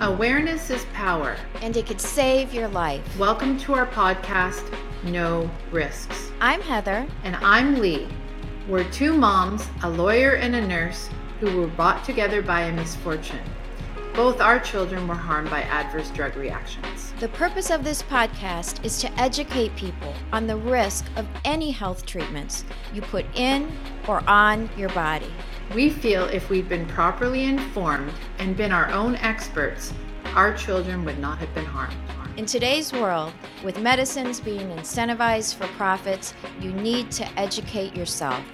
Awareness is power. And it could save your life. Welcome to our podcast, No Risks. I'm Heather. And I'm Lee. We're two moms, a lawyer and a nurse, who were brought together by a misfortune. Both our children were harmed by adverse drug reactions. The purpose of this podcast is to educate people on the risk of any health treatments you put in or on your body. We feel if we'd been properly informed and been our own experts, our children would not have been harmed. In today's world, with medicines being incentivized for profits, you need to educate yourself.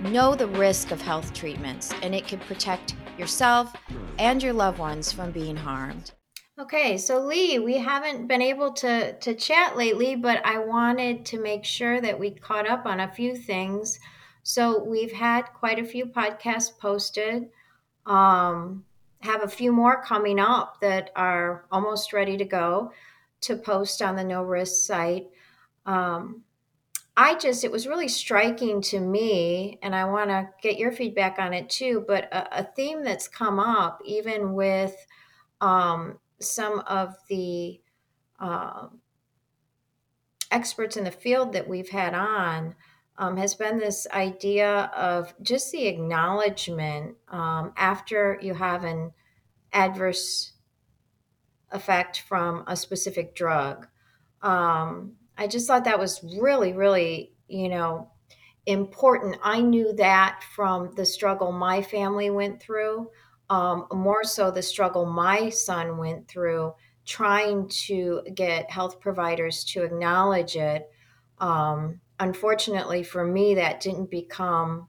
Know the risk of health treatments, and it can protect yourself and your loved ones from being harmed. Okay, so Lee, we haven't been able to chat lately, but I wanted to make sure that we caught up on a few things. So we've had quite a few podcasts posted, have a few more coming up that are almost ready to go to post on the No Risk site. It was really striking to me, and I want to get your feedback on it too, but a theme that's come up, even with some of the experts in the field that we've had on, has been this idea of just the acknowledgement after you have an adverse effect from a specific drug. I just thought that was really, really, important. I knew that from the struggle my family went through, more so the struggle my son went through, trying to get health providers to acknowledge it. Unfortunately for me, that didn't become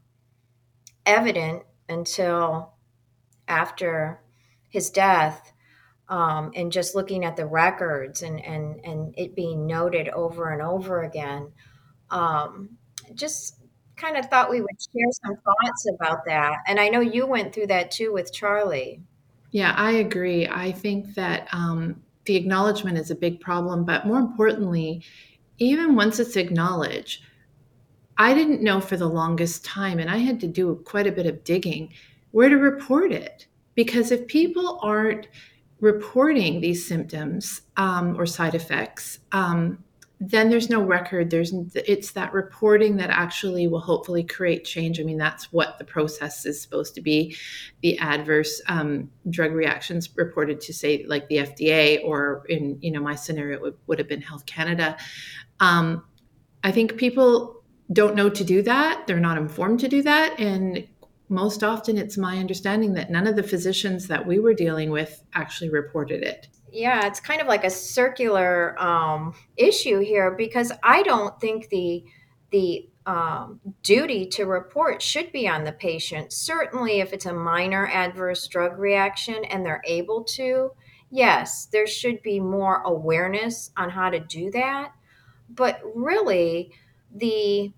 evident until after his death. And just looking at the records and it being noted over and over again, just kind of thought we would share some thoughts about that. And I know you went through that too with Charlie. Yeah, I agree. I think that the acknowledgement is a big problem, but more importantly, even once it's acknowledged, I didn't know for the longest time, and I had to do quite a bit of digging, where to report it. Because if people aren't reporting these symptoms or side effects, then there's no record. It's that reporting that actually will hopefully create change. I mean, that's what the process is supposed to be. The adverse drug reactions reported to, say, like the FDA, or in my scenario, it would have been Health Canada. I think people don't know to do that. They're not informed to do that, and most often, it's my understanding that none of the physicians that we were dealing with actually reported it. Yeah, it's kind of like a circular issue here, because I don't think the duty to report should be on the patient. Certainly, if it's a minor adverse drug reaction and they're able to, yes, there should be more awareness on how to do that. But really, the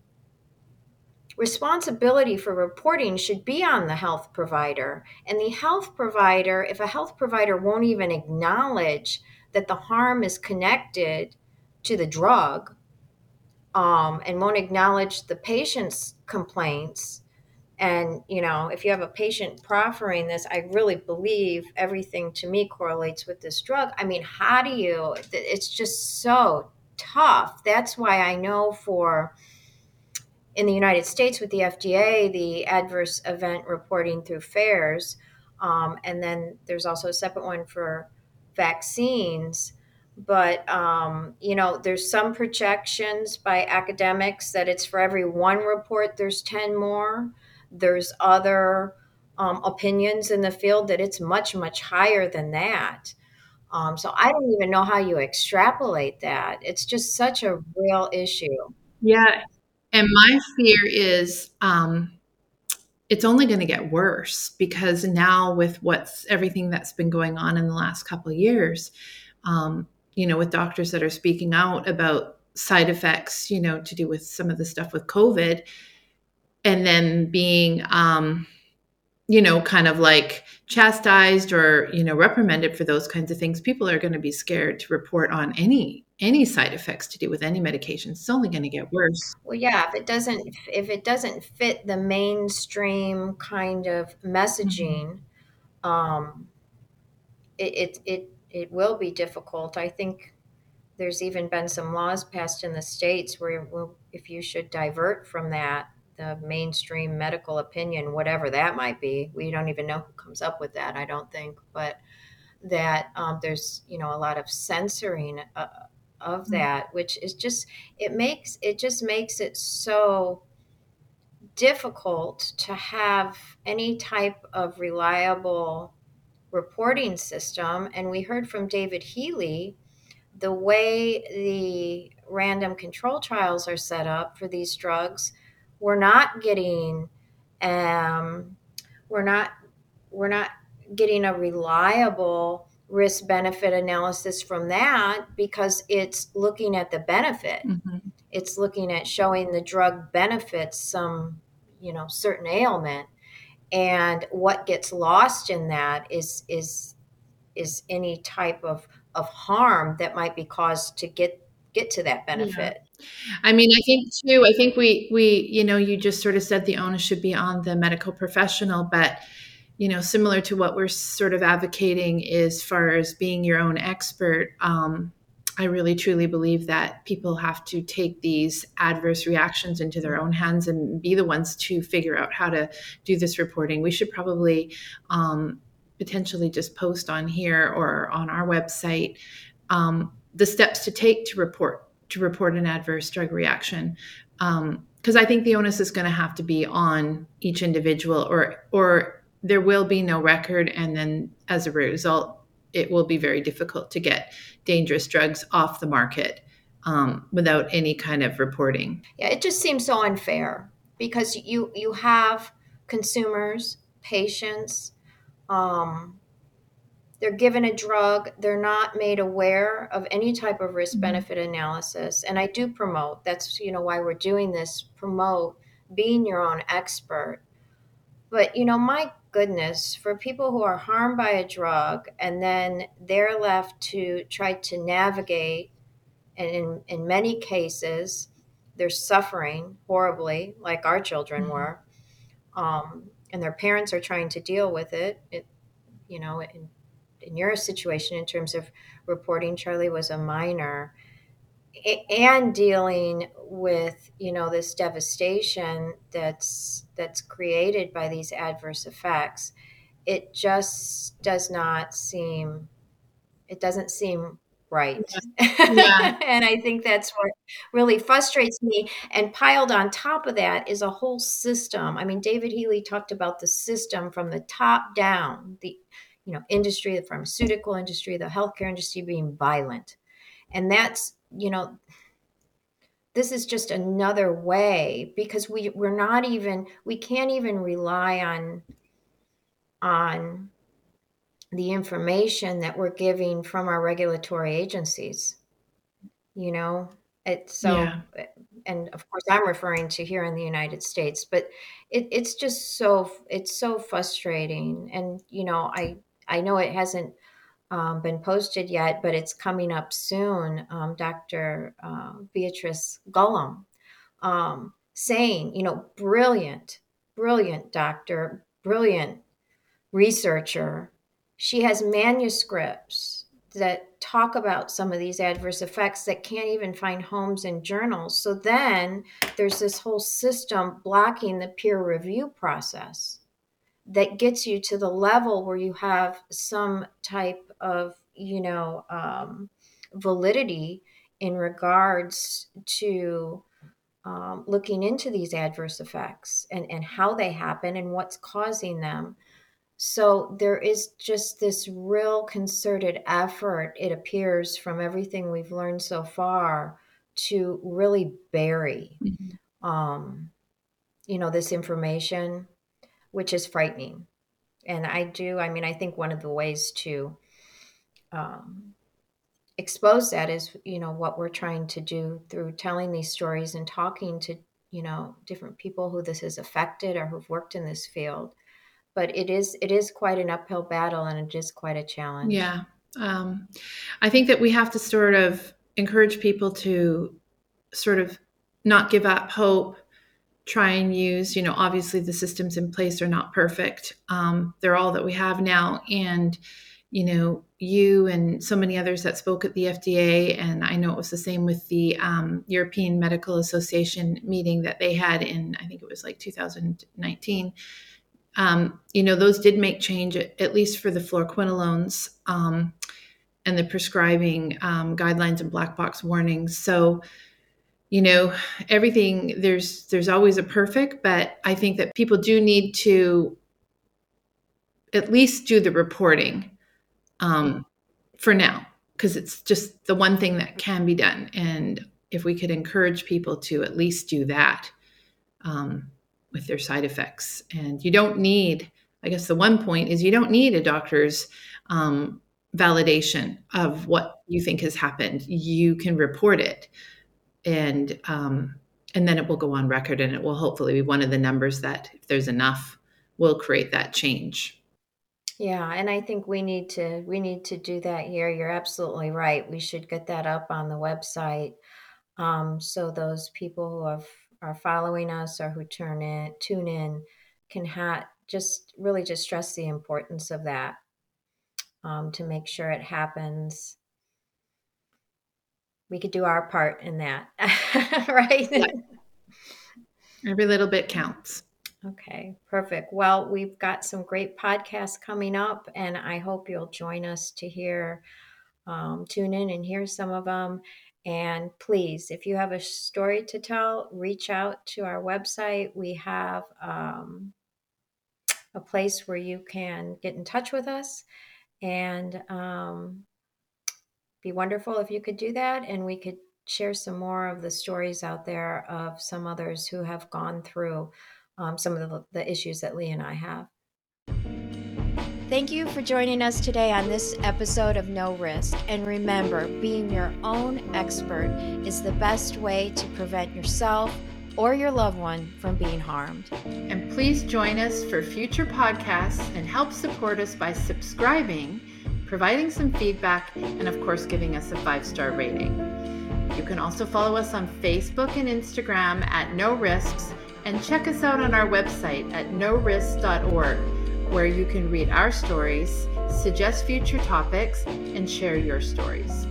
responsibility for reporting should be on the health provider. And the health provider, if a health provider won't even acknowledge that the harm is connected to the drug, and won't acknowledge the patient's complaints, and, if you have a patient proffering this, I really believe everything to me correlates with this drug. I mean, it's just so tough. That's why I know in the United States with the FDA, the adverse event reporting through FAERS, and then there's also a separate one for vaccines. But, there's some projections by academics that it's for every one report, there's 10 more. There's other opinions in the field that it's much, much higher than that. So I don't even know how you extrapolate that. It's just such a real issue. Yeah. And my fear is it's only going to get worse, because now with everything that's been going on in the last couple of years, with doctors that are speaking out about side effects, to do with some of the stuff with COVID, and then being, kind of like chastised or, reprimanded for those kinds of things, people are going to be scared to report on any side effects to do with any medication. It's only going to get worse. Well, yeah, if it doesn't fit the mainstream kind of messaging, it will be difficult. I think there's even been some laws passed in the States where if you should divert from that, the mainstream medical opinion, whatever that might be, we don't even know who comes up with that, I don't think, but that there's, a lot of censoring of that, which is just, it just makes it so difficult to have any type of reliable reporting system. And we heard from David Healy, the way the random control trials are set up for these drugs, we're not getting a reliable risk benefit analysis from that, because it's looking at the benefit. Mm-hmm. It's looking at showing the drug benefits some, certain ailment, and what gets lost in that is any type of harm that might be caused to get to that benefit. Yeah. I think we you just sort of said the onus should be on the medical professional, but similar to what we're sort of advocating as far as being your own expert, I really truly believe that people have to take these adverse reactions into their own hands and be the ones to figure out how to do this reporting. We should probably potentially just post on here or on our website the steps to take to report an adverse drug reaction. Because I think the onus is going to have to be on each individual, or there will be no record. And then as a result, it will be very difficult to get dangerous drugs off the market without any kind of reporting. Yeah, it just seems so unfair, because you have consumers, patients, they're given a drug, they're not made aware of any type of risk-benefit analysis. And I do promote, that's, why we're doing this, promote being your own expert. But, my goodness, for people who are harmed by a drug and then they're left to try to navigate, and in many cases, they're suffering horribly, like our children were, and their parents are trying to deal with it, in your situation, in terms of reporting, Charlie was a minor, and dealing with, this devastation that's created by these adverse effects. It just doesn't seem right. Yeah. Yeah. And I think that's what really frustrates me. And piled on top of that is a whole system. I mean, David Healy talked about the system from the top down, the industry, the pharmaceutical industry, the healthcare industry being violent. And that's, this is just another way, because we can't even rely on the information that we're giving from our regulatory agencies, It's so, yeah. And of course I'm referring to here in the United States, but it's just so, it's so frustrating. And, I know it hasn't been posted yet, but it's coming up soon. Dr. Beatrice Golomb saying, brilliant doctor, brilliant researcher. She has manuscripts that talk about some of these adverse effects that can't even find homes in journals. So then there's this whole system blocking the peer review process that gets you to the level where you have some type of, validity in regards to looking into these adverse effects and how they happen and what's causing them. So there is just this real concerted effort, it appears, from everything we've learned so far, to really bury, this information, which is frightening. And I think one of the ways to expose that is, what we're trying to do through telling these stories and talking to, different people who this has affected or who've worked in this field. But it is quite an uphill battle, and it is quite a challenge. Yeah. I think that we have to sort of encourage people to sort of not give up hope. Try and use, obviously the systems in place are not perfect. They're all that we have now. And you know, you and so many others that spoke at the FDA, and I know it was the same with the European Medical Association meeting that they had in, I think it was like 2019, you know, those did make change, at least for the fluoroquinolones and the prescribing guidelines and black box warnings. So, you know, everything, there's always a perfect, but I think that people do need to at least do the reporting for now, because it's just the one thing that can be done. And if we could encourage people to at least do that with their side effects. And you don't need, I guess the one point is you don't need a doctor's validation of what you think has happened. You can report it. And then it will go on record, and it will hopefully be one of the numbers that, if there's enough, will create that change. Yeah, and I think we need to do that here. You're absolutely right. We should get that up on the website, so those people who are following us or who tune in can just really stress the importance of that to make sure it happens. We could do our part in that, right? Yeah. Every little bit counts. Okay, perfect. Well, we've got some great podcasts coming up, and I hope you'll join us to hear, tune in and hear some of them. And please, if you have a story to tell, reach out to our website. We have a place where you can get in touch with us, and be wonderful if you could do that, and we could share some more of the stories out there of some others who have gone through some of the issues that Lee and I have. Thank you for joining us today on this episode of No Risk. And remember, being your own expert is the best way to prevent yourself or your loved one from being harmed. And please join us for future podcasts and help support us by subscribing, providing some feedback, and of course, giving us a 5-star rating. You can also follow us on Facebook and Instagram at NoRisks, and check us out on our website at norisks.org, where you can read our stories, suggest future topics, and share your stories.